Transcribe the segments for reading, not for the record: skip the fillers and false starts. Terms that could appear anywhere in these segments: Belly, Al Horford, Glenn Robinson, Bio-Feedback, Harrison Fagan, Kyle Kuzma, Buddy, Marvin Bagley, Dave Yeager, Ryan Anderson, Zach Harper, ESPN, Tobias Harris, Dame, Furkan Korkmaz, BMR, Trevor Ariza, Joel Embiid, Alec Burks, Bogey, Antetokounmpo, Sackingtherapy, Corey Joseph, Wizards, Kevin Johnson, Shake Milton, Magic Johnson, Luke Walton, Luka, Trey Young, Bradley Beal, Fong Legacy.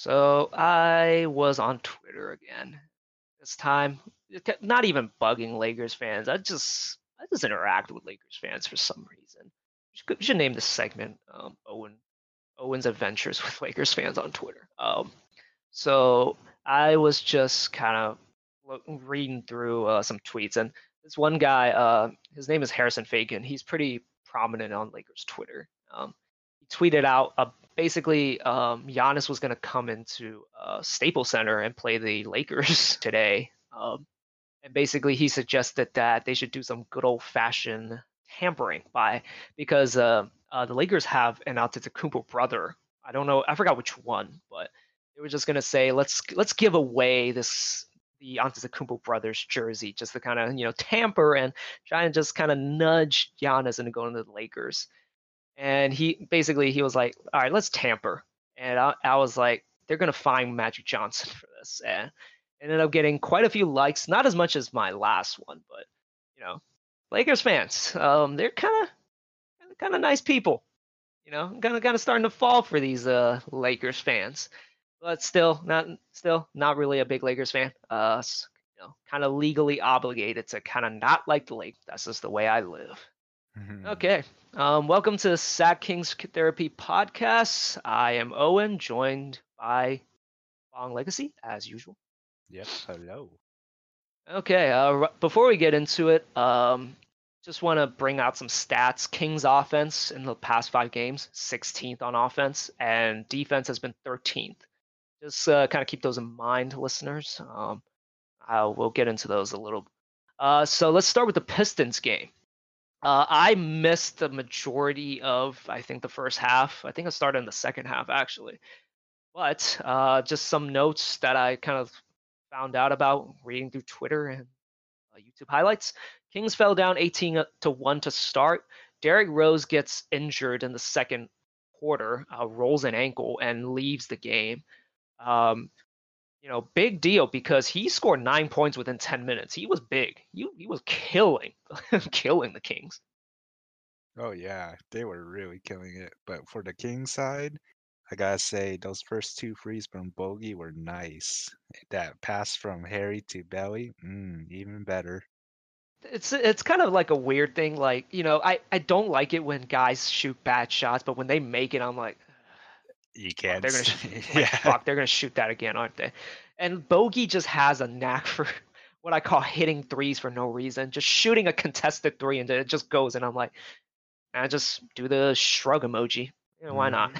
So I was on Twitter again this time, not even bugging Lakers fans. I just interact with Lakers fans for some reason. We should name this segment Owen's Adventures with Lakers Fans on Twitter. So I was just kind of reading through some tweets, and this one guy, his name is Harrison Fagan. He's pretty prominent on Lakers Twitter. He tweeted out basically Giannis was going to come into Staples Center and play the Lakers today. And basically he suggested that they should do some good old-fashioned tampering because the Lakers have an Antetokounmpo brother. I don't know. I forgot which one, but they were just going to say, let's give away the Antetokounmpo brothers jersey just to kind of, tamper and try and just kind of nudge Giannis into going to the Lakers. And he was like, all right, let's tamper. And I was like, they're going to find Magic Johnson for this. And ended up getting quite a few likes, not as much as my last one, but, Lakers fans, they're kind of nice people, kind of starting to fall for these Lakers fans, but still not really a big Lakers fan. Kind of legally obligated to kind of not like the Lakers. That's just the way I live. Mm-hmm. Okay, welcome to Sack King's Therapy Podcast. I am Owen, joined by Fong Legacy as usual. Yes, hello. Okay, before we get into it, just want to bring out some stats. Kings offense in the past 5 games, 16th on offense, and defense has been 13th. Just kind of keep those in mind, listeners. We'll get into those a little. So let's start with the Pistons game. I missed the majority of, I think, the first half. I think I started in the second half, actually. But just some notes that I kind of found out about reading through Twitter and YouTube highlights. Kings fell down 18-1 to start. Derrick Rose gets injured in the second quarter, rolls an ankle, and leaves the game. Big deal because he scored 9 points within 10 minutes. He was big. He was killing the Kings. Oh, yeah. They were really killing it. But for the Kings side, I gotta say, those first 2 threes from Bogey were nice. That pass from Harry to Belly, even better. It's kind of like a weird thing. Like, I don't like it when guys shoot bad shots, but when they make it, I'm like, you can't. They're gonna fuck, they're gonna shoot that again, aren't they? And Bogey just has a knack for what I call hitting threes for no reason, just shooting a contested three, and it just goes. And I'm like, I just do the shrug emoji. Why not?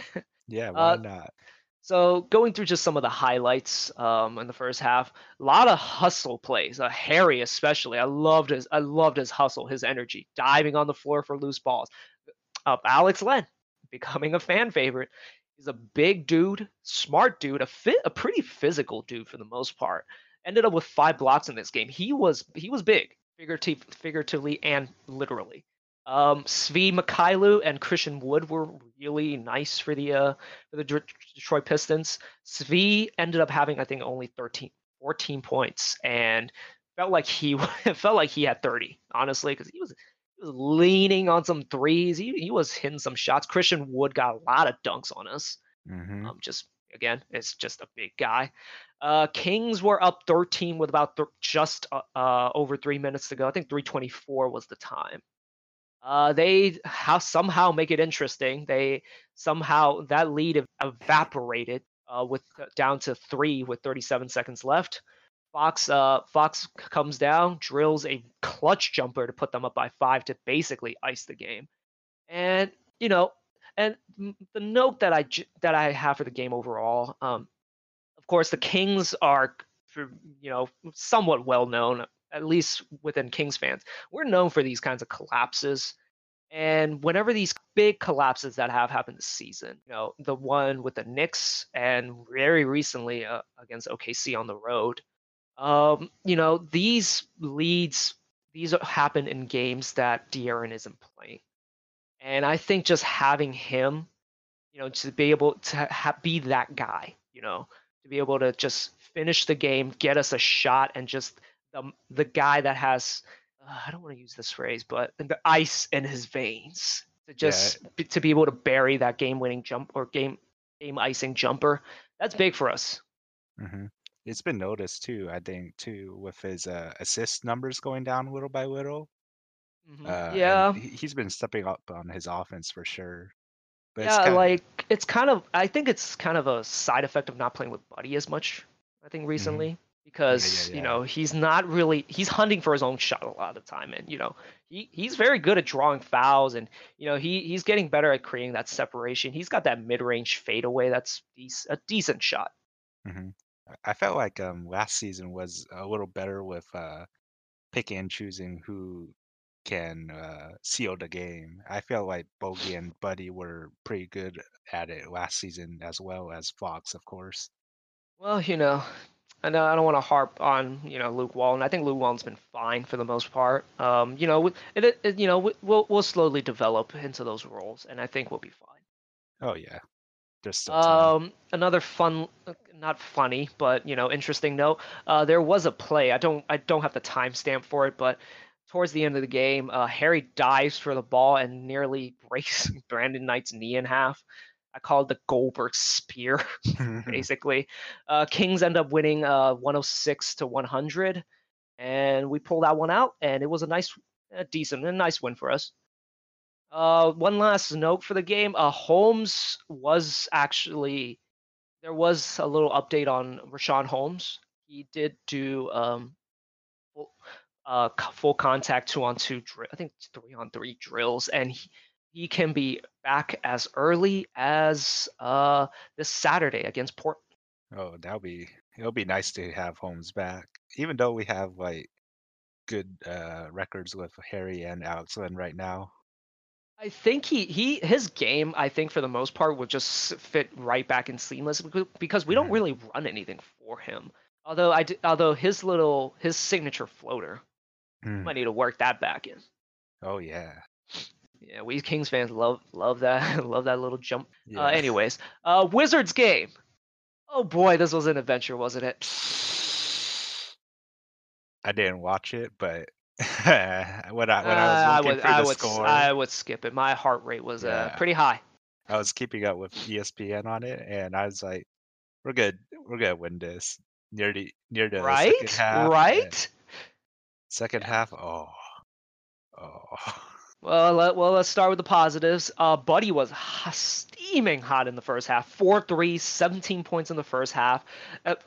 Yeah, why not? So going through just some of the highlights in the first half, a lot of hustle plays. Harry especially, I loved his hustle, his energy, diving on the floor for loose balls. Alex Len, becoming a fan favorite. He's a big dude, smart dude, a pretty physical dude for the most part. Ended up with 5 blocks in this game. He was big, figuratively and literally. Svi Mikhailu and Christian Wood were really nice for the Detroit Pistons. Svi ended up having, I think, only 14 points, and felt like he had 30, honestly, because he was leaning on some threes. He was hitting some shots. Christian Wood got a lot of dunks on us. Mm-hmm. It's just a big guy. Kings were up 13 with about over 3 minutes to go. I think 3:24 was the time. They somehow make it interesting. That lead evaporated down to 3 with 37 seconds left. Fox comes down, drills a clutch jumper to put them up by 5 to basically ice the game. And the note that I have for the game overall, of course, the Kings are somewhat well known, at least within Kings fans. We're known for these kinds of collapses. And whenever these big collapses that have happened this season, the one with the Knicks and very recently against OKC on the road, these leads, these happen in games that De'Aaron isn't playing. And I think just having him, to be able to be that guy, to be able to just finish the game, get us a shot, and just the guy that has, I don't want to use this phrase, but the ice in his veins to be able to bury that game-winning jump or game icing jumper That's big for us. Mm-hmm. It's been noticed too, I think, too, with his assist numbers going down little by little. Mm-hmm. Yeah, he's been stepping up on his offense for sure. But yeah, I think it's kind of a side effect of not playing with Buddy as much, I think, recently. Mm-hmm. Because, you know, he's hunting for his own shot a lot of the time. And, you know, he's very good at drawing fouls. And, you know, he's getting better at creating that separation. He's got that mid-range fadeaway. That's a decent shot. Mm-hmm. I felt like last season was a little better with picking and choosing who can seal the game. I feel like Bogey and Buddy were pretty good at it last season, as well as Fox, of course. Well, you know... I know I don't want to harp on, you know, Luke Walton. I think Luke Walton's been fine for the most part. You know, we'll slowly develop into those roles, and I think we'll be fine. Oh yeah, there's still time. Another not funny, but you know, interesting note. There was a play. I don't have the timestamp for it, but towards the end of the game, Harry dives for the ball and nearly breaks Brandon Knight's knee in half. I call it the Goldberg spear, basically. Kings end up winning 106-100, and we pulled that one out, and it was a nice win for us. One last note for the game. Holmes was actually – there was a little update on Rashawn Holmes. He did do full contact 2-on-2 I think 3-on-3 drills, and he can be back as early as this Saturday against Portland. Oh, it'll be nice to have Holmes back. Even though we have like good records with Harry and Alex Len right now, I think his game, I think for the most part, will just fit right back in seamless because we don't really run anything for him. Although his signature floater, we might need to work that back in. Oh yeah. Yeah, we Kings fans love that little jump. Yeah. Anyways, Wizards game. Oh boy, this was an adventure, wasn't it? I didn't watch it, but when I was looking for the score, I would skip it. My heart rate was pretty high. I was keeping up with ESPN on it, and I was like, "We're good. We're gonna win this." Near the second half. Right. Second half. Oh. Well, let's start with the positives. Buddy was steaming hot in the first half. 4 threes, 17 points in the first half.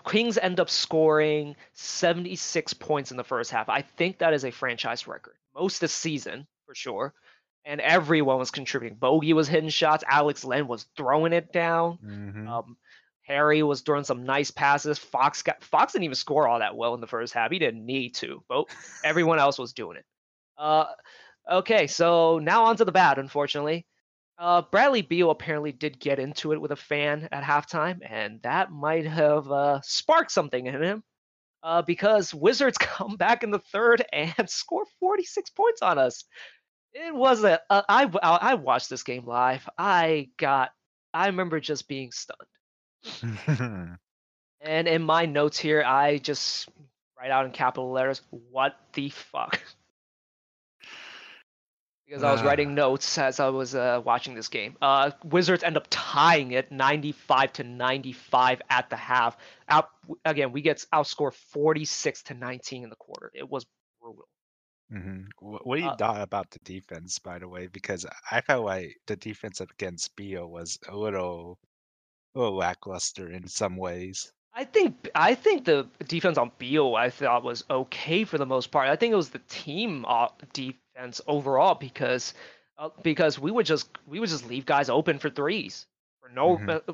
Kings end up scoring 76 points in the first half. I think that is a franchise record. Most this season, for sure. And everyone was contributing. Bogey was hitting shots. Alex Len was throwing it down. Mm-hmm. Harry was throwing some nice passes. Fox didn't even score all that well in the first half. He didn't need to. But everyone else was doing it. Okay, so now on to the bad, unfortunately. Bradley Beal apparently did get into it with a fan at halftime, and that might have sparked something in him because Wizards come back in the third and score 46 points on us. It was I watched this game live. I remember just being stunned. And in my notes here, I just write out in capital letters, what the fuck? Because I was writing notes as I was watching this game. Wizards end up tying it 95-95 at the half. Again, we get outscored 46-19 in the quarter. It was brutal. Mm-hmm. What do you thought about the defense, by the way? Because I felt like the defense against Beal was a little lackluster in some ways. I think the defense on Beal I thought was okay for the most part. I think it was the team defense overall because we would just leave guys open for threes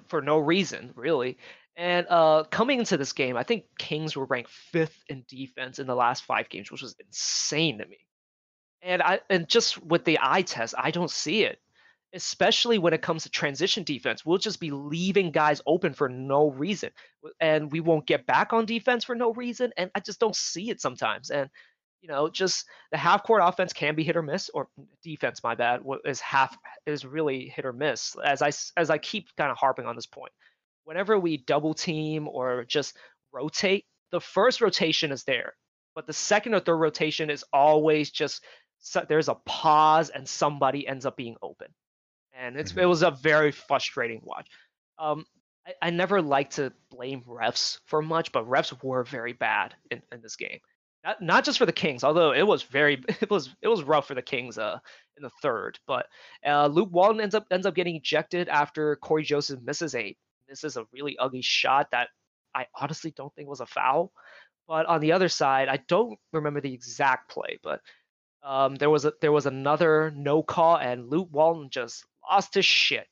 for no reason really. And coming into this game, I think Kings were ranked 5th in defense in the last 5 games, which was insane to me. And just with the eye test, I don't see it. Especially when it comes to transition defense, we'll just be leaving guys open for no reason, and we won't get back on defense for no reason. And I just don't see it sometimes. And you know, just the half-court offense can be hit or miss, or defense. My bad, is really hit or miss. As I keep kind of harping on this point, whenever we double team or just rotate, the first rotation is there, but the second or third rotation is always just there's a pause and somebody ends up being open. And it was a very frustrating watch. I never like to blame refs for much, but refs were very bad in this game. Not just for the Kings, although it was rough for the Kings in the third. But Luke Walton ends up getting ejected after Corey Joseph misses a really ugly shot that I honestly don't think was a foul. But on the other side, I don't remember the exact play, but there was another no call, and Luke Walton just lost his shit.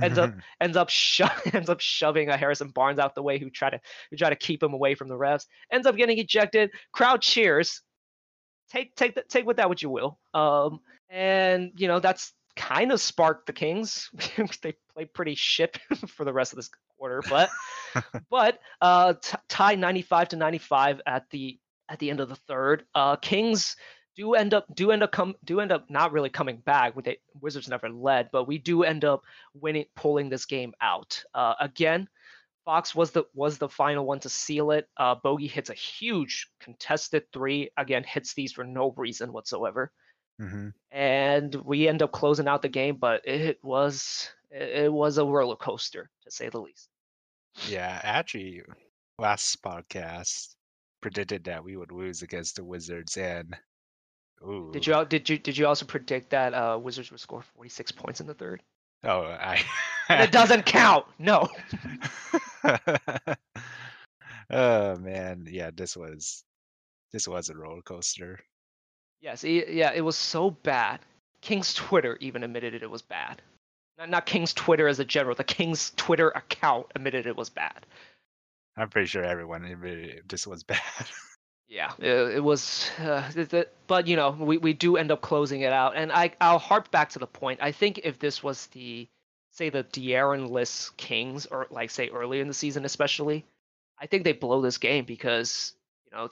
ends up shoving Harrison Barnes out the way, who tried to keep him away from the refs. Ends up getting ejected. Crowd cheers. Take with that what you will. And you know, that's kind of sparked the Kings. They played pretty shit for the rest of this quarter, but tie 95-95 at the end of the third. Kings do end up not really coming back. Wizards never led, but we do end up winning, pulling this game out. Again, Fox was the final one to seal it. Bogey hits a huge contested three. Again, hits these for no reason whatsoever, and we end up closing out the game. But it was a roller coaster, to say the least. Yeah, actually, last podcast predicted that we would lose against the Wizards, and. Ooh. Did you also predict that Wizards would score 46 points in the third? Oh, it doesn't count. No. Oh man, yeah, this was a roller coaster. Yes, it was so bad. King's Twitter even admitted it was bad. Not King's Twitter as a general. The King's Twitter account admitted it was bad. I'm pretty sure everyone admitted this was bad. Yeah, it was, but you know, we do end up closing it out, and I'll harp back to the point. I think if this was the De'Aaron-less Kings, or like say early in the season especially, I think they blow this game because you know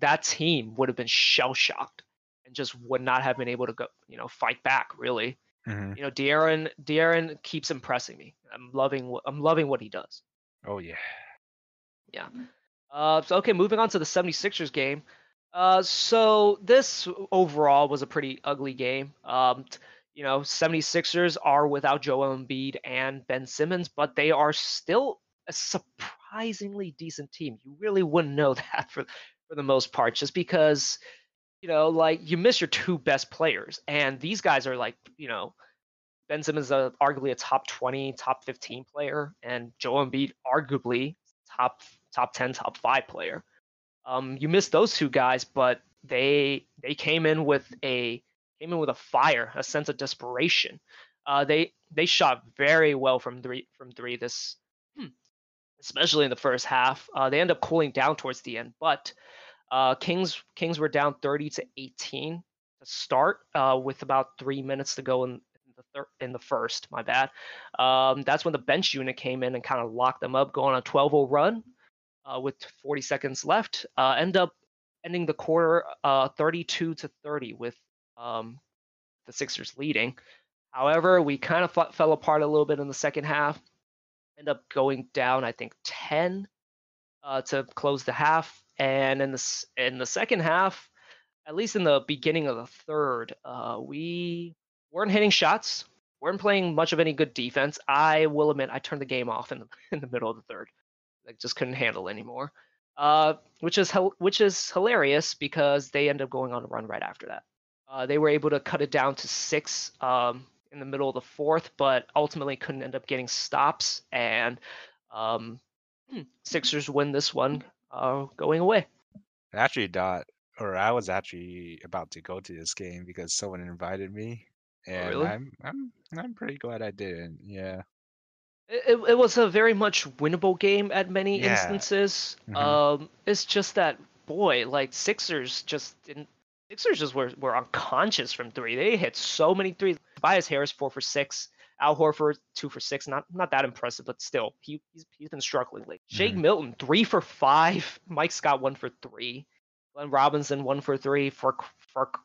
that team would have been shell shocked and just would not have been able to go, you know, fight back really. Mm-hmm. You know, De'Aaron keeps impressing me. I'm loving what he does. Oh yeah. Yeah. So, okay, moving on to the 76ers game. So this overall was a pretty ugly game. You know, 76ers are without Joel Embiid and Ben Simmons, but they are still a surprisingly decent team. You really wouldn't know that for the most part, just because, you know, like you miss your two best players. And these guys are like, you know, Ben Simmons is arguably a top 20, top 15 player, and Joel Embiid arguably top 10, top 5 player. You missed those two guys, but they came in with a fire, a sense of desperation. They shot very well from three this, especially in the first half. They end up cooling down towards the end, but Kings were down 30-18 to start with about 3 minutes to go in the first. My bad. That's when the bench unit came in and kind of locked them up, going on a 12-0 run. With 40 seconds left, ending the quarter 32-30 with the Sixers leading. However, we kind of fell apart a little bit in the second half. End up going down, I think 10 to close the half. And in the second half, at least in the beginning of the third, we weren't hitting shots, weren't playing much of any good defense. I will admit, I turned the game off in the middle of the third. Like just couldn't handle anymore, which is hilarious because they end up going on a run right after that. They were able to cut it down to 6 in the middle of the fourth, but ultimately couldn't end up getting stops, and Sixers win this one going away. I was actually about to go to this game because someone invited me, and oh, really? I'm pretty glad I didn't. Yeah. It was a very much winnable game at many instances. Mm-hmm. It's just that Sixers just were unconscious from three. They hit so many threes. Tobias Harris 4 for 6. Al Horford 2 for 6. Not that impressive, but still he's been struggling lately. Mm-hmm. Shake Milton 3 for 5. Mike Scott 1 for 3. Glenn Robinson 1 for 3. Furkan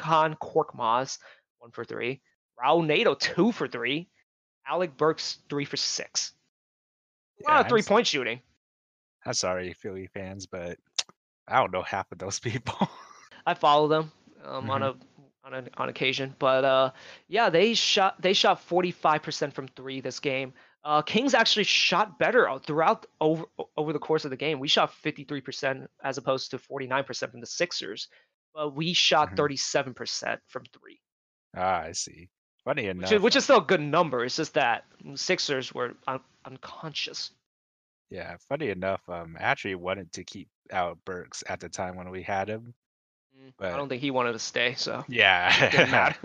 Korkmaz 1 for 3. Raul Nato 2 for 3. Alec Burks 3 for 6. A lot of 3-point shooting. I'm sorry, Philly fans, but I don't know half of those people. I follow them on occasion, but yeah, they shot 45% from three this game. Kings actually shot better throughout over the course of the game. We shot 53% as opposed to 49% from the Sixers, but we shot 37% from three. Ah, I see. Funny enough, which is still a good number. It's just that Sixers were unconscious. Yeah, funny enough, I actually wanted to keep out Burks at the time when we had him. But I don't think he wanted to stay, so yeah, didn't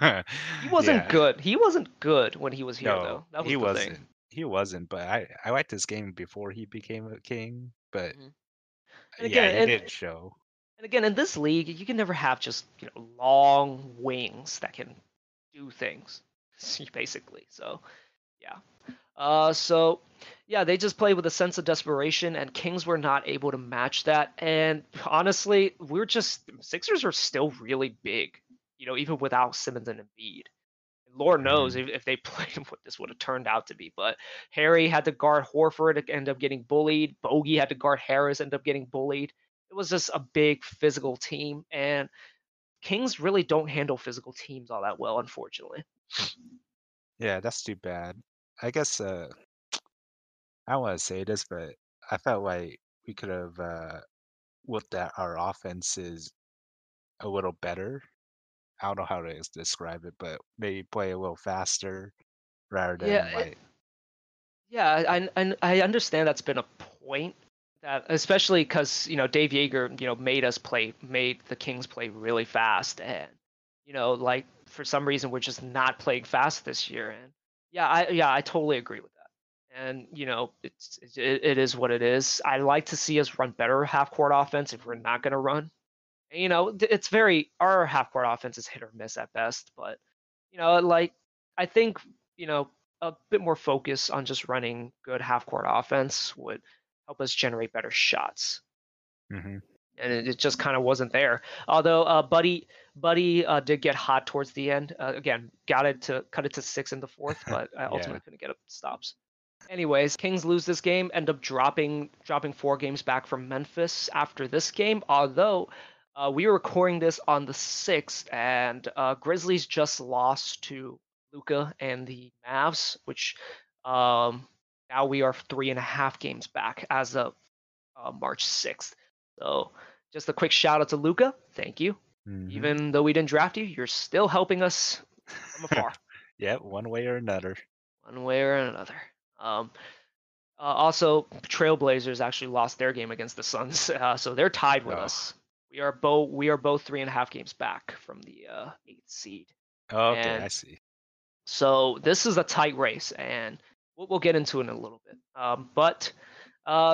matter. He wasn't good. He wasn't good when he was here, though. That was the thing. He wasn't. But I liked his game before he became a King. But it didn't show. And again, in this league, you can never have just long wings that can do things, basically. So yeah. They just played with a sense of desperation, and Kings were not able to match that. And honestly, Sixers are still really big, even without Simmons and Embiid. Lord knows if they played what this would have turned out to be. But Harry had to guard Horford, end up getting bullied. Bogey had to guard Harris, end up getting bullied. It was just a big physical team, and Kings really don't handle physical teams all that well, unfortunately. Yeah, that's too bad. I guess I don't want to say this, but I felt like we could have looked at our offenses a little better. I don't know how to describe it, but maybe play a little faster rather than I understand that's been a point, that especially because Dave Yeager made the Kings play really fast, and for some reason we're just not playing fast this year. And I totally agree with that. And, it is what it is. I like to see us run better half-court offense if we're not going to run. And, our half-court offense is hit or miss at best. But, I think, a bit more focus on just running good half-court offense would help us generate better shots. Mm-hmm. And it just kind of wasn't there. Although Buddy did get hot towards the end. Again, cut it to 6 in the fourth, but ultimately couldn't get up stops. Anyways, Kings lose this game, end up dropping 4 games back from Memphis after this game. Although we were recording this on the 6th, and Grizzlies just lost to Luka and the Mavs, which now we are 3.5 games back as of March 6th. So just a quick shout out to Luka. Thank you. Mm-hmm. Even though we didn't draft you, you're still helping us from afar. Yeah, one way or another. Also, Trailblazers actually lost their game against the Suns, so they're tied with us. We are both 3.5 games back from the 8th seed. Oh, okay, I see. So this is a tight race, and we'll get into it in a little bit.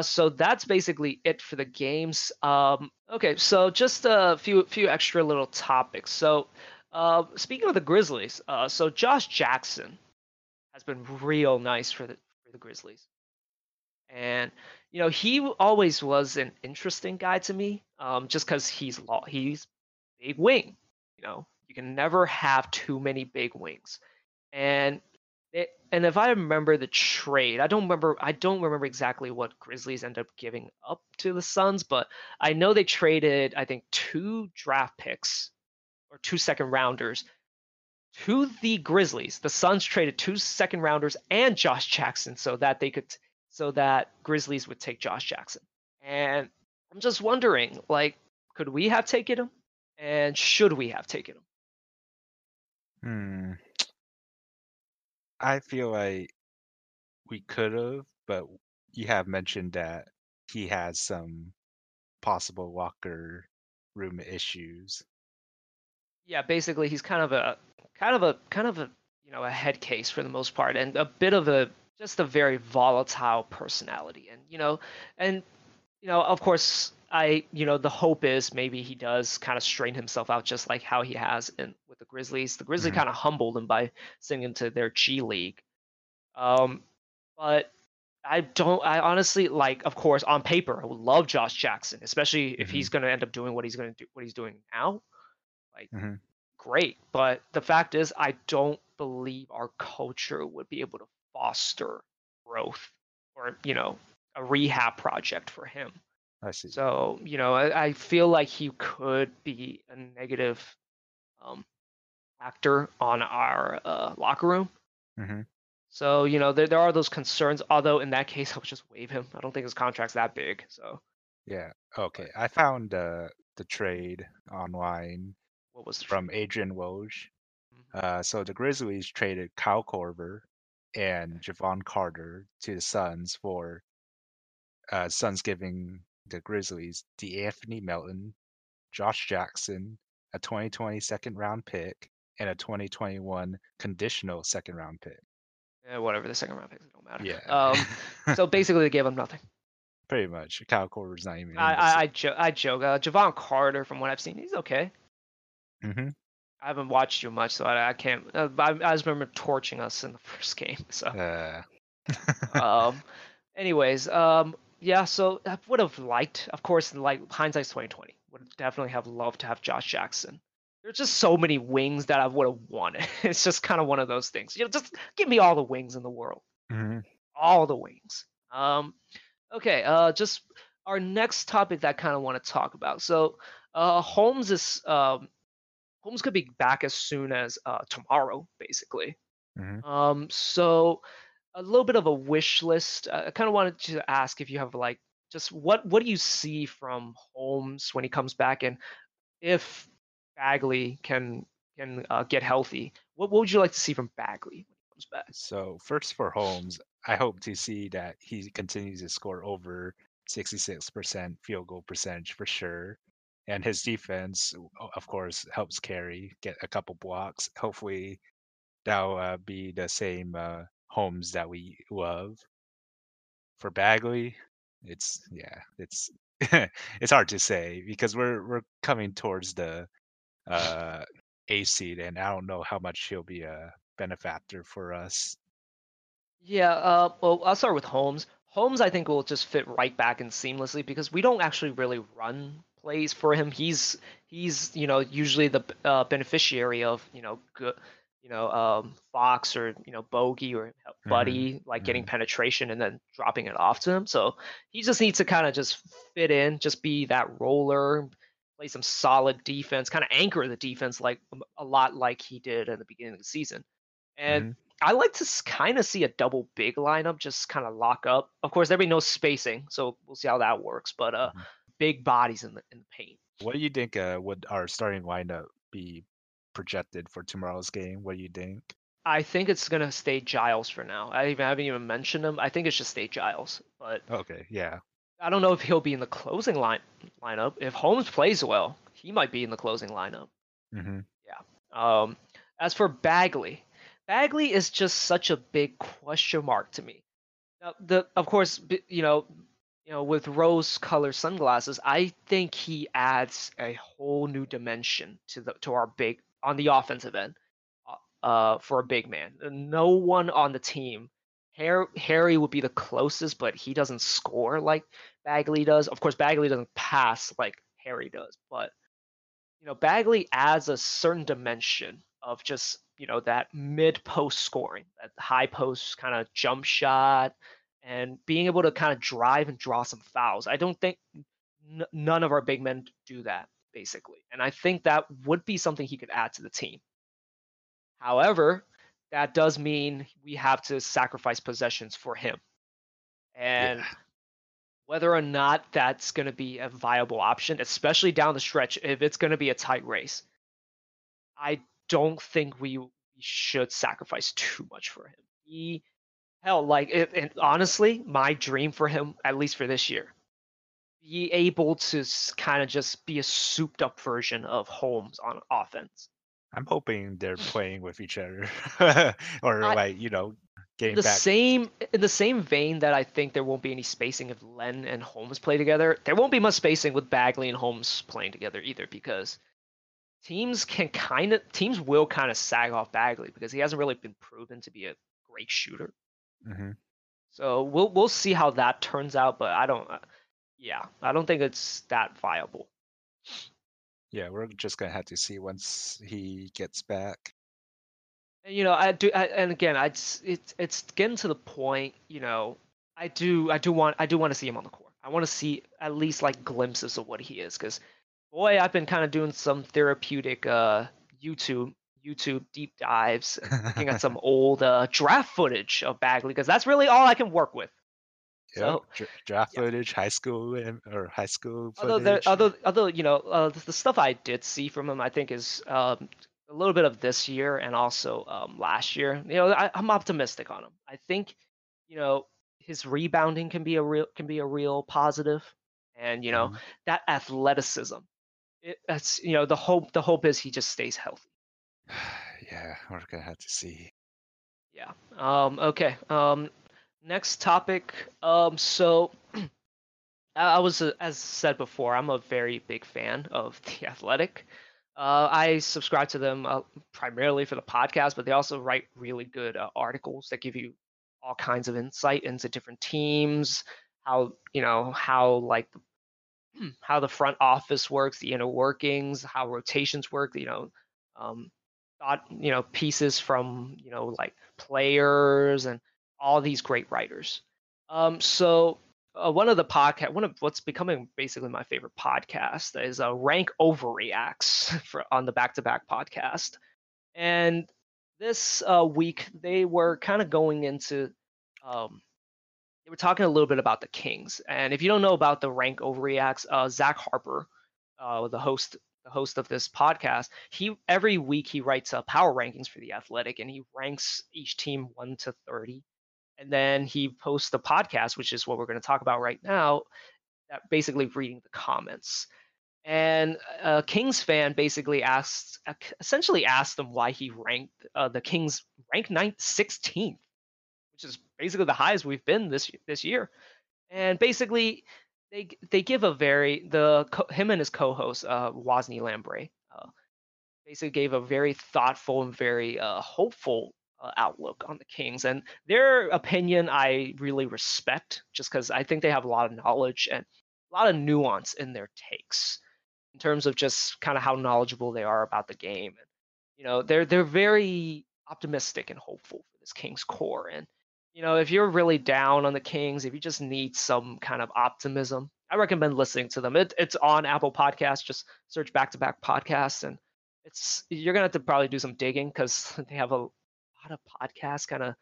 So that's basically it for the games. Okay, so just a few extra little topics. So speaking of the Grizzlies, so Josh Jackson has been real nice for the Grizzlies. And, he always was an interesting guy to me, just because he's big wing. You can never have too many big wings. And if I remember the trade, I don't remember exactly what Grizzlies ended up giving up to the Suns, but I know they traded, I think, 2 draft picks or 2 second rounders to the Grizzlies. The Suns traded 2 second rounders and Josh Jackson so that Grizzlies would take Josh Jackson. And I'm just wondering, could we have taken him, and should we have taken him? I feel like we could have, but you have mentioned that he has some possible locker room issues. Yeah, basically he's kind of a head case for the most part, and a bit of just a very volatile personality. And of course the hope is maybe he does kind of strain himself out, just like how he has with the Grizzlies. The Grizzlies kind of humbled him by sending him to their G League. But I honestly, of course, on paper, I would love Josh Jackson, especially if he's going to end up doing what he's doing now. Great. But the fact is, I don't believe our culture would be able to foster growth or, a rehab project for him. I see. So, I feel like he could be a negative actor on our locker room. So, you know, there are those concerns, although in that case, I would just waive him. I don't think his contract's that big. So, yeah. Okay. I found the trade online. What was the from trade? Adrian Woj. Mm-hmm. So the Grizzlies traded Kyle Korver and Javon Carter to the Suns for Suns giving the Grizzlies DeAnthony Melton, Josh Jackson, a 2020 second round pick, and a 2021 conditional second round pick. Yeah, whatever the second round picks, it don't matter. Yeah. So basically, they gave him nothing. Pretty much. Kyle Korver's not even. I joke. Javon Carter, from what I've seen, he's okay. Mm-hmm. I haven't watched you much, so I can't. I just remember torching us in the first game. So. Anyways, yeah. So I would have liked, of course, like hindsight's 20/20. Would definitely have loved to have Josh Jackson. There's just so many wings that I would have wanted. It's just kind of one of those things. You know, just give me all the wings in the world. Mm-hmm. All the wings. Okay. Just our next topic that I kind of want to talk about. So Holmes could be back as soon as tomorrow, basically. Mm-hmm. So a little bit of a wish list. I kind of wanted to ask if you have like just what do you see from Holmes when he comes back, and if Bagley can get healthy, what would you like to see from Bagley when he comes back? So first for Holmes, I hope to see that he continues to score over 66% field goal percentage for sure. And his defense, of course, helps carry, get a couple blocks. Hopefully, that'll be the same Holmes that we love. For Bagley, it's it's hard to say because we're coming towards the A seed, and I don't know how much he'll be a benefactor for us. Yeah, well, I'll start with Holmes. Holmes, I think, will just fit right back in seamlessly because we don't actually really run plays for him. He's you know, usually the beneficiary of, you know, good, you know, Fox or, you know, Bogey or Buddy, mm-hmm. like getting penetration and then dropping it off to him. So he just needs to kind of just fit in, just be that roller, play some solid defense, kind of anchor the defense like a lot like he did in the beginning of the season. And I like to kind of see a double big lineup just kind of lock up. Of course, there'll be no spacing, so we'll see how that works. But mm-hmm. big bodies in the paint. What do you think would our starting lineup be projected for tomorrow's game? What do you think? I think it's gonna stay Giles for now. I haven't even mentioned him. I think it should stay Giles. But okay, yeah. I don't know if he'll be in the closing lineup. If Holmes plays well, he might be in the closing lineup. Mm-hmm. Yeah. As for Bagley is just such a big question mark to me. Now, of course, you know, with rose-colored sunglasses, I think he adds a whole new dimension to our big on the offensive end for a big man. No one on the team. Harry would be the closest, but he doesn't score like Bagley does. Of course, Bagley doesn't pass like Harry does, but you know, Bagley adds a certain dimension of just, you know, that mid-post scoring, that high post kind of jump shot, and being able to kind of drive and draw some fouls. I don't think none of our big men do that, basically. And I think that would be something he could add to the team. However, that does mean we have to sacrifice possessions for him. And whether or not that's going to be a viable option, especially down the stretch, if it's going to be a tight race, I don't think we should sacrifice too much for him. Hell, like, and honestly, my dream for him, at least for this year, be able to kind of just be a souped-up version of Holmes on offense. I'm hoping they're playing with each other, or like, you know, getting back. In the same vein that I think there won't be any spacing if Len and Holmes play together. There won't be much spacing with Bagley and Holmes playing together either, because teams will kind of sag off Bagley because he hasn't really been proven to be a great shooter. Mm-hmm. So we'll see how that turns out, but I don't think it's that viable. Yeah, we're just gonna have to see once he gets back. And you know, it's getting to the point. You know, I do want to see him on the court. I want to see at least like glimpses of what he is, because boy, I've been kind of doing some therapeutic YouTube YouTube deep dives, looking at some old draft footage of Bagley, because that's really all I can work with. Yeah, so, draft footage, high school footage. Although you know, the stuff I did see from him, I think is a little bit of this year and also last year. You know, I'm optimistic on him. I think, you know, his rebounding can be a real positive, and you know, that athleticism. That's you know, the hope is he just stays healthy. Yeah, we're gonna have to see. Yeah. Okay. Next topic. So I was, as said before, I'm a very big fan of The Athletic. I subscribe to them primarily for the podcast, but they also write really good articles that give you all kinds of insight into different teams, how the front office works, the inner workings, how rotations work, you know, pieces from, you know, like players and all these great writers. So one of what's becoming basically my favorite podcast is Rank Overreacts on the Back to Back podcast. And this week they were kind of going into, they were talking a little bit about the Kings. And if you don't know about the Rank Overreacts, Zach Harper, the host of this podcast, every week he writes power rankings for The Athletic, and he ranks each team 1 to 30. And then he posts the podcast, which is what we're going to talk about right now, that basically reading the comments. And a Kings fan basically essentially asked him why he ranked the Kings ranked 16th, which is basically the highest we've been this year. And basically they give a him and his co-host Wozni Lambre basically gave a very thoughtful and very hopeful outlook on the Kings, and their opinion I really respect, just because I think they have a lot of knowledge and a lot of nuance in their takes in terms of just kind of how knowledgeable they are about the game. And, you know, they're very optimistic and hopeful for this Kings core. And you know, if you're really down on the Kings, if you just need some kind of optimism, I recommend listening to them. It's on Apple Podcasts. Just search Back to Back Podcasts, and you're gonna have to probably do some digging, because they have a lot of podcasts kind of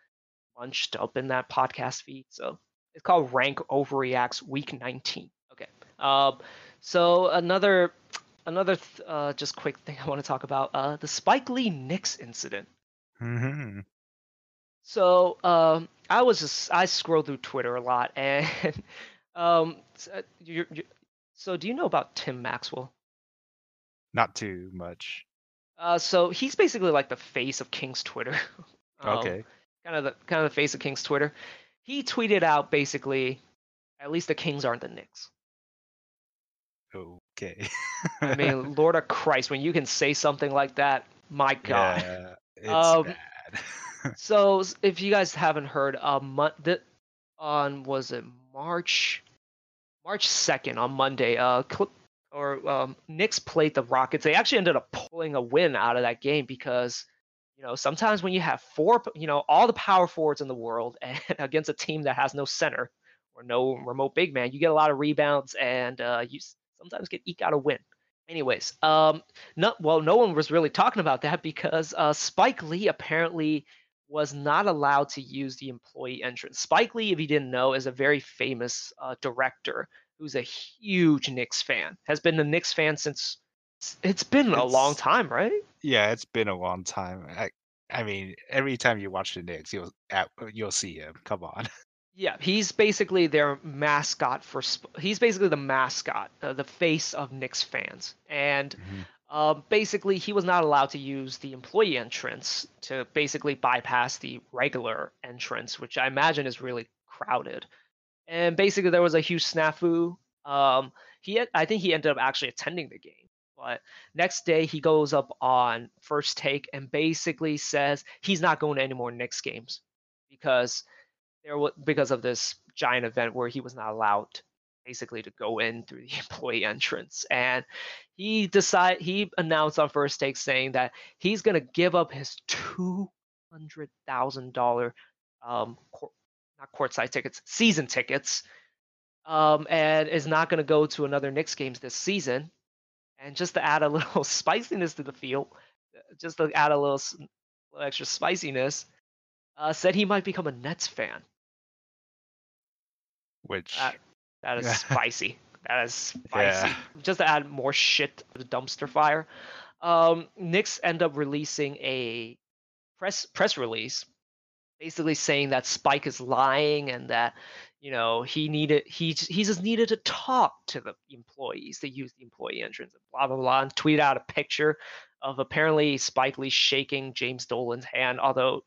bunched up in that podcast feed. So it's called Rank Overreacts Week 19. Okay. So another just quick thing I want to talk about, the Spike Lee Knicks incident. Mm-hmm. So I scroll through Twitter a lot, and so do you know about Tim Maxwell? Not too much. So he's basically like the face of King's Twitter. Okay. Kind of the face of King's Twitter. He tweeted out basically, at least the Kings aren't the Knicks. Okay. I mean, Lord of Christ, when you can say something like that, my God. Yeah, it's bad. So if you guys haven't heard, March 2nd on Monday, Knicks played the Rockets. They actually ended up pulling a win out of that game, because, you know, sometimes when you have all the power forwards in the world and against a team that has no center or no remote big man, you get a lot of rebounds, and you sometimes get eke out a win. Anyways, no one was really talking about that, because Spike Lee apparently was not allowed to use the employee entrance. Spike Lee, if you didn't know, is a very famous director who's a huge Knicks fan, has been a Knicks fan since it's been a long time, right? Yeah, it's been a long time. I mean, every time you watch the Knicks, you'll see him. Come on. Yeah, he's basically their mascot he's basically the mascot, the face of Knicks fans. And basically he was not allowed to use the employee entrance to basically bypass the regular entrance, which I imagine is really crowded. And basically, there was a huge snafu. I think he ended up actually attending the game. But next day, he goes up on First Take and basically says he's not going to any more Knicks games because of this giant event where he was not allowed basically to go in through the employee entrance. And he announced on First Take saying that he's going to give up his $200,000 not courtside tickets, season tickets, and is not going to go to another Knicks games this season. And just to add a little spiciness to the field, just to add a little extra spiciness, said he might become a Nets fan. Which that is spicy. That is spicy. Yeah. Just to add more shit to the dumpster fire. Knicks end up releasing a press release, basically saying that Spike is lying and that, you know, he just needed to talk to the employees. They used the employee entrance and blah, blah, blah, and tweeted out a picture of apparently Spike Lee shaking James Dolan's hand, although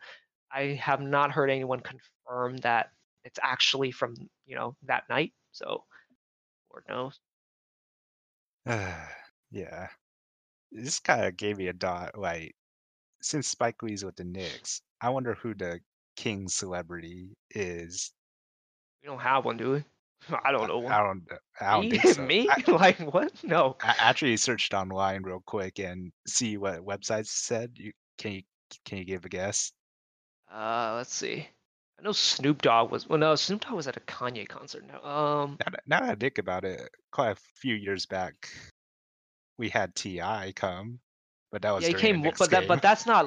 I have not heard anyone confirm that it's actually from, you know, that night. So, Lord knows. Yeah. This kind of gave me a dot, like, since Spike Lee's with the Knicks, I wonder who the King celebrity is. We don't have one, do we? I don't know. I don't think so. Me? Like, what? No. I actually searched online real quick and see what websites said. Can you give a guess? Let's see. I know Snoop Dogg was. Well, no, Snoop Dogg was at a Kanye concert. No. Now that I think about it, quite a few years back, we had T.I. come. But that was he came, but that's not.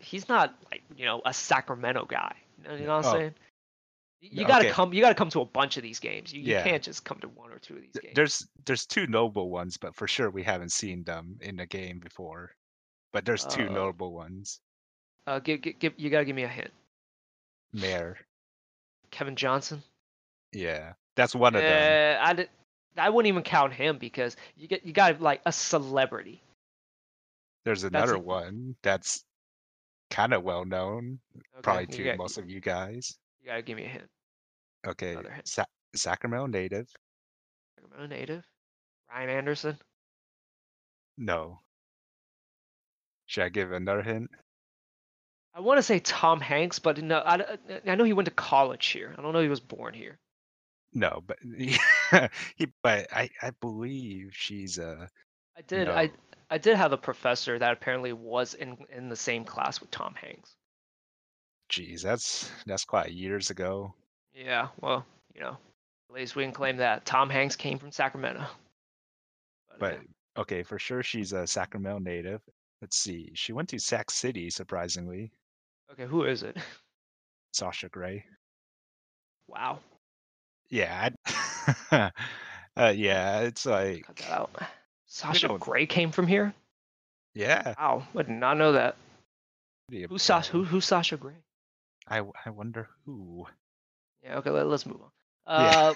He's not like, you know, a Sacramento guy. You know what I'm saying? You gotta come to a bunch of these games. You can't just come to one or two of these games. There's two notable ones, but for sure we haven't seen them in the game before. But there's two notable ones. You gotta give me a hint. Mayor. Kevin Johnson. Yeah, that's one of them. I wouldn't even count him because you got like a celebrity. There's another one that's kind of well known, okay, probably to most of you guys. You gotta give me a hint. Okay, hint. Sacramento native. Sacramento native. Ryan Anderson. No. Should I give another hint? I want to say Tom Hanks, but no, I know he went to college here. I don't know he was born here. No, but I believe she's a. I did. No. I did have a professor that apparently was in the same class with Tom Hanks. Jeez, that's quite years ago. Yeah, well, you know, at least we can claim that Tom Hanks came from Sacramento. But yeah. Okay, for sure she's a Sacramento native. Let's see, she went to Sac City, surprisingly. Okay, who is it? Sasha Grey. Wow. Yeah. It's like. Cut that out. Sasha Grey came from here? Yeah. Wow, I did not know that. Who's Sasha Grey? I wonder who. Yeah, okay, let's move on.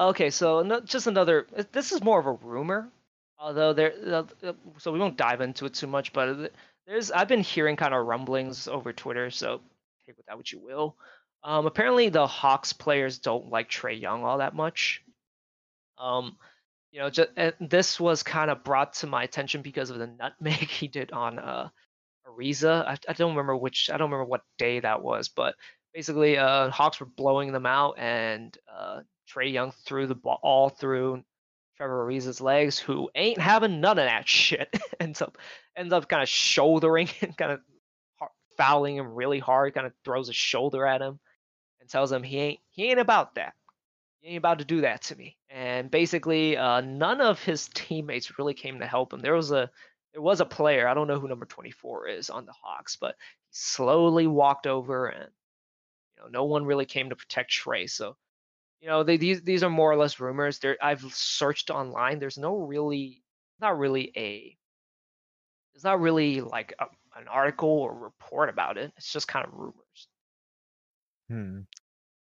Okay, so just another. This is more of a rumor, although so we won't dive into it too much. But I've been hearing kind of rumblings over Twitter, so take with that what you will. Apparently, the Hawks players don't like Trey Young all that much. You know, this was kind of brought to my attention because of the nutmeg he did on Ariza. I don't remember what day that was, but basically, Hawks were blowing them out, and Trey Young threw the ball all through Trevor Ariza's legs, who ain't having none of that shit. ends up kind of shouldering and kind of fouling him really hard. Kind of throws a shoulder at him and tells him he ain't about that. You ain't about to do that to me. And basically, none of his teammates really came to help him. There was a player, I don't know who number 24 is on the Hawks, but he slowly walked over, and you know, no one really came to protect Trey. So, you know, these are more or less rumors. I've searched online. There's not really like an article or report about it. It's just kind of rumors.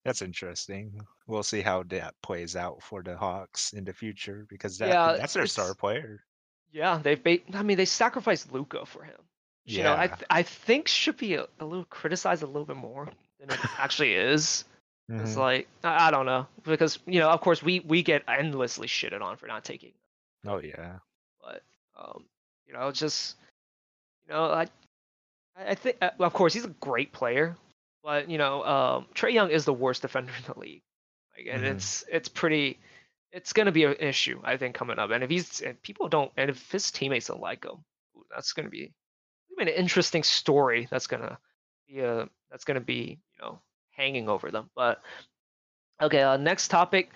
That's interesting. We'll see how that plays out for the Hawks in the future, because that's their star player. Yeah, they sacrificed Luka for him. Yeah. You know, I think should be a little criticized a little bit more than it actually is. Mm-hmm. It's like, I don't know, because, you know, of course we get endlessly shitted on for not taking them. Oh yeah. But you know, just, you know, I think, well, of course he's a great player. But, you know, Trae Young is the worst defender in the league, like, and it's going to be an issue, I think, coming up. And if his teammates don't like him, that's going to be an interesting story. That's going to be you know, hanging over them. But okay, next topic.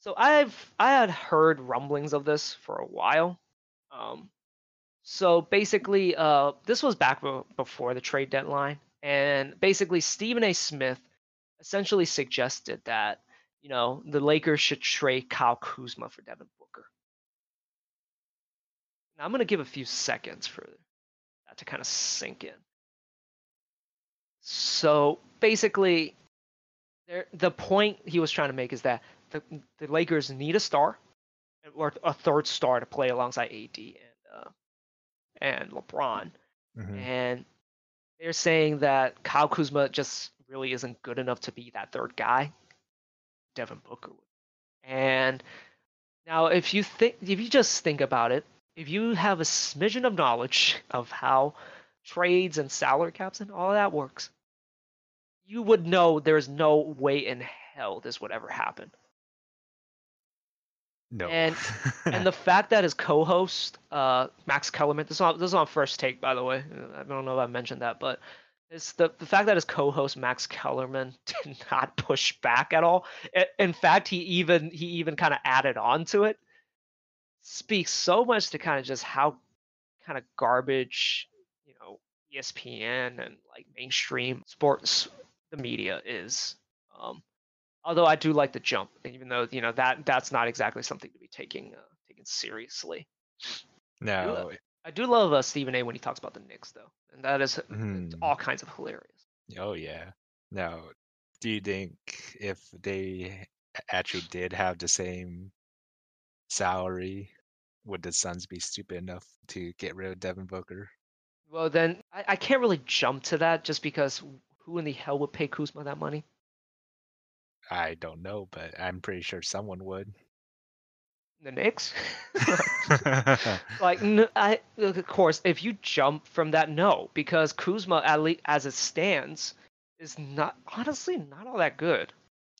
So I had heard rumblings of this for a while. So basically, this was back before the trade deadline. And basically, Stephen A. Smith essentially suggested that, you know, the Lakers should trade Kyle Kuzma for Devin Booker. Now, I'm going to give a few seconds for that to kind of sink in. So basically, the point he was trying to make is that the Lakers need a star, or a third star to play alongside AD and LeBron. Mm-hmm. And they're saying that Kyle Kuzma just really isn't good enough to be that third guy, Devin Booker. And now if you just think about it, if you have a smidgen of knowledge of how trades and salary caps and all that works, you would know there's no way in hell this would ever happen. No. And the fact that his co-host, Max Kellerman, this is on First Take, by the way. I don't know if I mentioned that, but it's the fact that his co-host Max Kellerman did not push back at all. In fact, he even kind of added on to it. Speaks so much to kind of just how kind of garbage, you know, ESPN and like mainstream sports, the media is. Although I do like the jump, even though, you know, that's not exactly something to be taken seriously. No, I do love Stephen A. when he talks about the Knicks, though, and that is all kinds of hilarious. Oh yeah. Now, do you think if they actually did have the same salary, would the Suns be stupid enough to get rid of Devin Booker? Well, then I can't really jump to that just because who in the hell would pay Kuzma that money? I don't know, but I'm pretty sure someone would. The Knicks? Of course, if you jump from that, no, because Kuzma, at least as it stands, is honestly not all that good.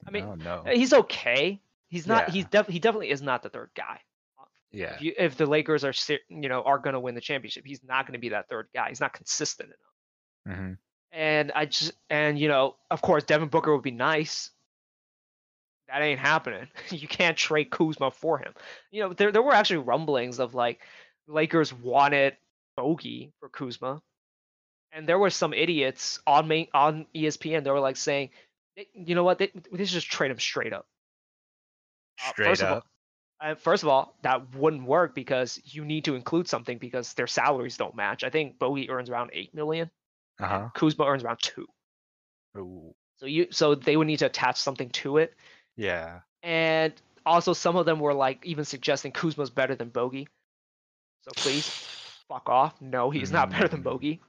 I mean, he's okay. He's not. Yeah. He definitely is not the third guy. Yeah. If the Lakers are going to win the championship, he's not going to be that third guy. He's not consistent enough. Mm-hmm. And you know, of course, Devin Booker would be nice. That ain't happening. You can't trade Kuzma for him. You know, there were actually rumblings of like Lakers wanted Bogey for Kuzma, and there were some idiots on ESPN. They were like saying, you know what? They should just trade him straight up. First of all, that wouldn't work because you need to include something because their salaries don't match. I think Bogey earns around $8 million. Uh-huh. Kuzma earns around $2 million. Ooh. So they would need to attach something to it. Yeah. And also, some of them were like even suggesting Kuzma's better than Bogey. So please, fuck off. No, he's not better than Bogey.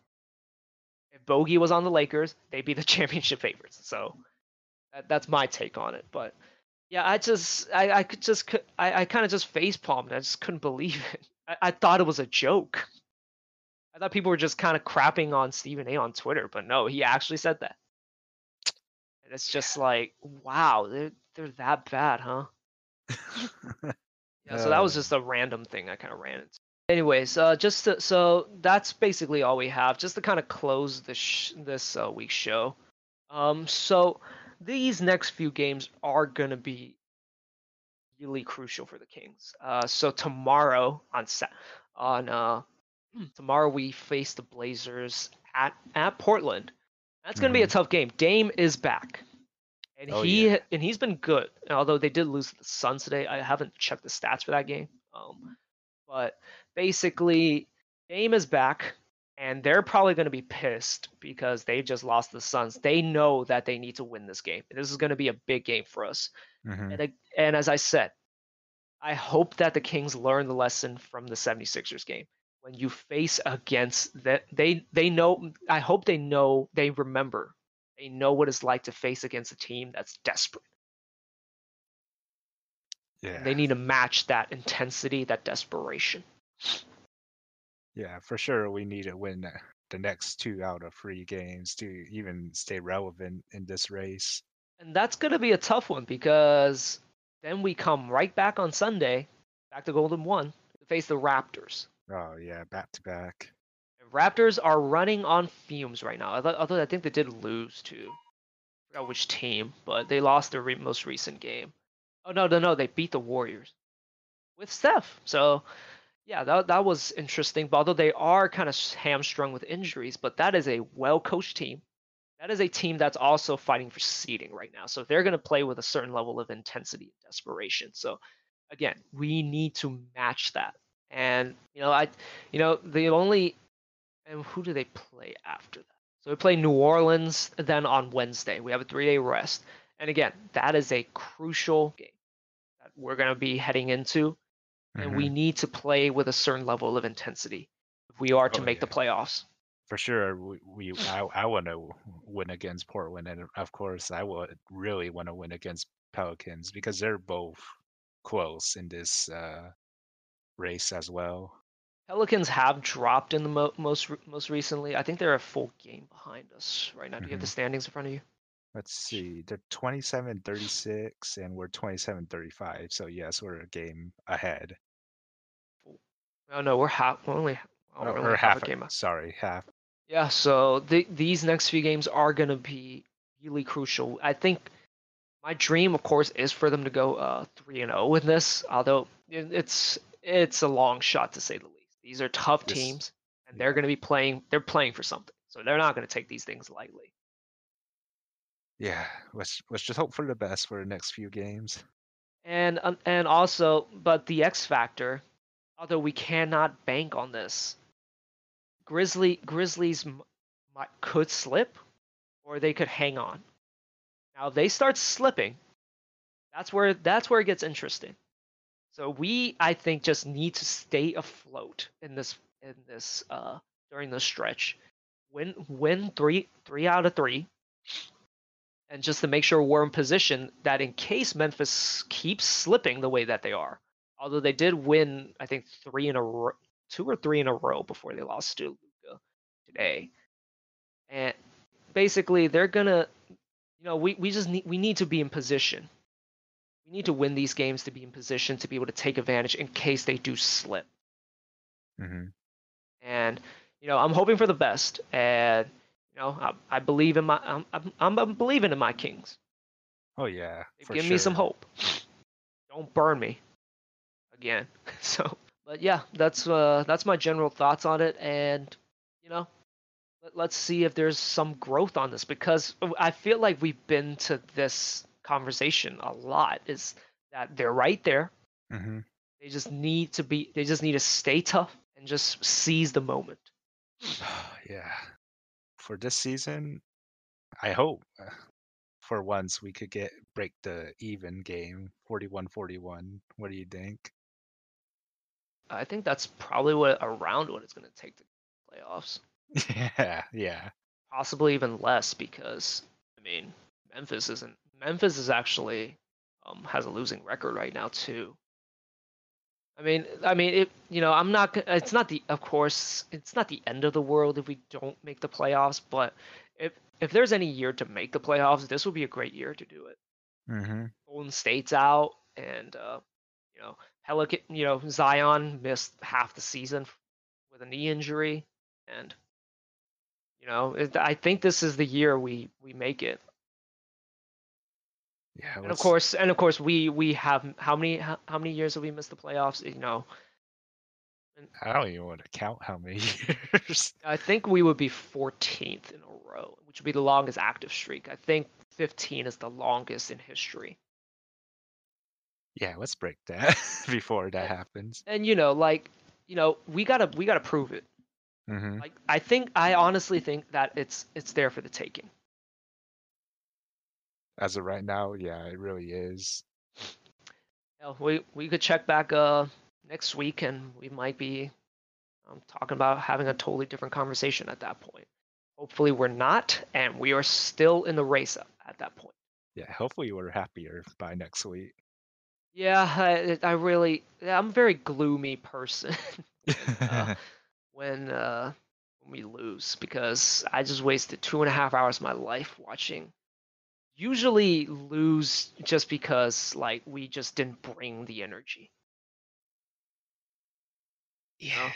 If Bogey was on the Lakers, they'd be the championship favorites. So that's my take on it, but. Yeah, I kind of just facepalmed. I just couldn't believe it. I thought it was a joke. I thought people were just kind of crapping on Stephen A. on Twitter, but no, he actually said that. And it's just like, wow, they're that bad, huh? Yeah, so that was just a random thing I kind of ran into. Anyways, so that's basically all we have, just to kind of close this week's show. So. These next few games are going to be really crucial for the Kings. So tomorrow tomorrow we face the Blazers at Portland. That's going to be a tough game. Dame is back, and he's been good. Although they did lose to the Suns today, I haven't checked the stats for that game. But basically, Dame is back. And they're probably going to be pissed because they just lost the Suns. They know that they need to win this game. This is going to be a big game for us. Mm-hmm. And as I said, I hope that the Kings learn the lesson from the 76ers game. When you face against that, they know. I hope they know. They remember. They know what it's like to face against a team that's desperate. Yeah. And they need to match that intensity, that desperation. Yeah, for sure. We need to win the next 2 out of 3 games to even stay relevant in this race. And that's going to be a tough one because then we come right back on Sunday, back to Golden One, to face the Raptors. Oh, yeah, back to back. And Raptors are running on fumes right now. Although I think they did lose to, I forgot which team, but they lost their most recent game. Oh, no, they beat the Warriors with Steph. So Yeah, that was interesting. But although they are kind of hamstrung with injuries, but that is a well-coached team. That is a team that's also fighting for seeding right now. So they're going to play with a certain level of intensity and desperation. So again, we need to match that. And and who do they play after that? So we play New Orleans then on Wednesday. We have a 3-day rest. And again, that is a crucial game that we're going to be heading into. And we need to play with a certain level of intensity if we are to make the playoffs. For sure. I want to win against Portland. And of course, I would really want to win against Pelicans because they're both close in this race as well. Pelicans have dropped in the most recently. I think they're a full game behind us right now. Do you have the standings in front of you? Let's see. They're 27-36, and we're 27-35. So, yes, we're a game ahead. Oh, no, we're half. We're half a game. Sorry, half. Yeah, so these next few games are going to be really crucial. I think my dream, of course, is for them to go 3-0 in this, although it's a long shot to say the least. These are tough teams, and they're going to be playing for something. So they're not going to take these things lightly. Yeah, let's just hope for the best for the next few games. And also, but the X factor, although we cannot bank on this, Grizzlies could slip, or they could hang on. Now, if they start slipping, that's where it gets interesting. So I think just need to stay afloat in this during this stretch, win three out of three. And just to make sure we're in position that in case Memphis keeps slipping the way that they are, although they did win, I think two or three in a row before they lost to Luka today. And basically, they're gonna, we need to be in position. We need to win these games to be in position to be able to take advantage in case they do slip. And I'm hoping for the best and. I believe in my. I'm believing in my Kings. Oh yeah, give me some hope. Don't burn me again. So, but yeah, that's my general thoughts on it, and let's see if there's some growth on this because I feel like we've been to this conversation a lot. Is that they're right there? They just need to be. They just need to stay tough and just seize the moment. Yeah. For this season, I hope for once we could break the even game, 41-41. What do you think? I think that's probably around what it's going to take to playoffs. Yeah. Possibly even less because Memphis is actually has a losing record right now too. It's not the end of the world if we don't make the playoffs, but if there's any year to make the playoffs, this would be a great year to do it. Golden State's out, and Pelican, Zion missed half the season with a knee injury, and I think this is the year we make it. Yeah, and of course, we have how many years have we missed the playoffs? I don't even want to count how many years. I think we would be 14th in a row, which would be the longest active streak. I think 15 is the longest in history. Yeah, let's break that before that happens. And we gotta prove it. Like I honestly think that it's there for the taking. As of right now, yeah, it really is. We could check back next week, and we might be talking about having a totally different conversation at that point. Hopefully, we're not, and we are still in the race at that point. Yeah, hopefully, we're happier by next week. Yeah, I'm a very gloomy person when we lose because I just wasted 2.5 hours of my life watching. Usually lose just because we just didn't bring the energy. Yeah.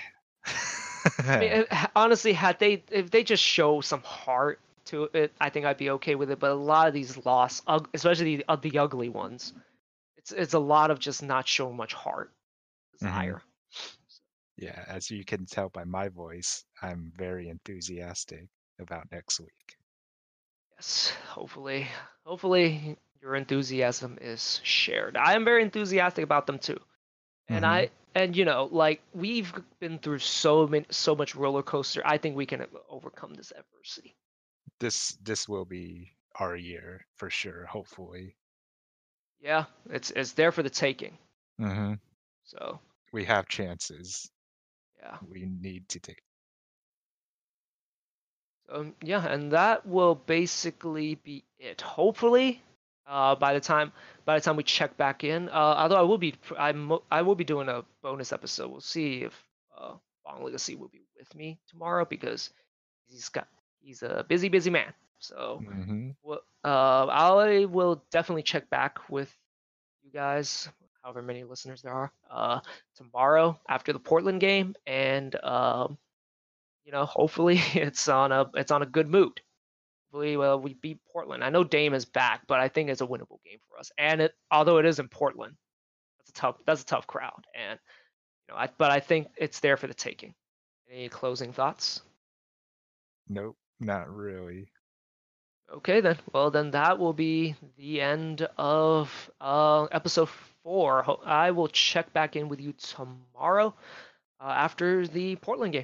Honestly, if they just show some heart to it, I think I'd be okay with it. But a lot of these losses, especially the ugly ones, it's a lot of just not showing much heart desire. Yeah, as you can tell by my voice, I'm very enthusiastic about next week. Yes, hopefully your enthusiasm is shared. I am very enthusiastic about them too. And mm-hmm. We've been through so much roller coaster. I think we can overcome this adversity. This will be our year for sure, hopefully. Yeah, it's there for the taking. Mm-hmm. So we have chances. Yeah. We need to take. And that will basically be it. Hopefully, by the time we check back in, although I will be doing a bonus episode. We'll see if Fong Legacy will be with me tomorrow because he's a busy man. So mm-hmm. I will definitely check back with you guys, however many listeners there are, tomorrow after the Portland game, and hopefully it's on a good mood. Hopefully, well, we beat Portland. I know Dame is back, but I think it's a winnable game for us. And although it is in Portland, that's a tough crowd, and but I think it's there for the taking. Any closing thoughts? Nope, not really. Okay then. Well then, that will be the end of episode 4. I will check back in with you tomorrow after the Portland game.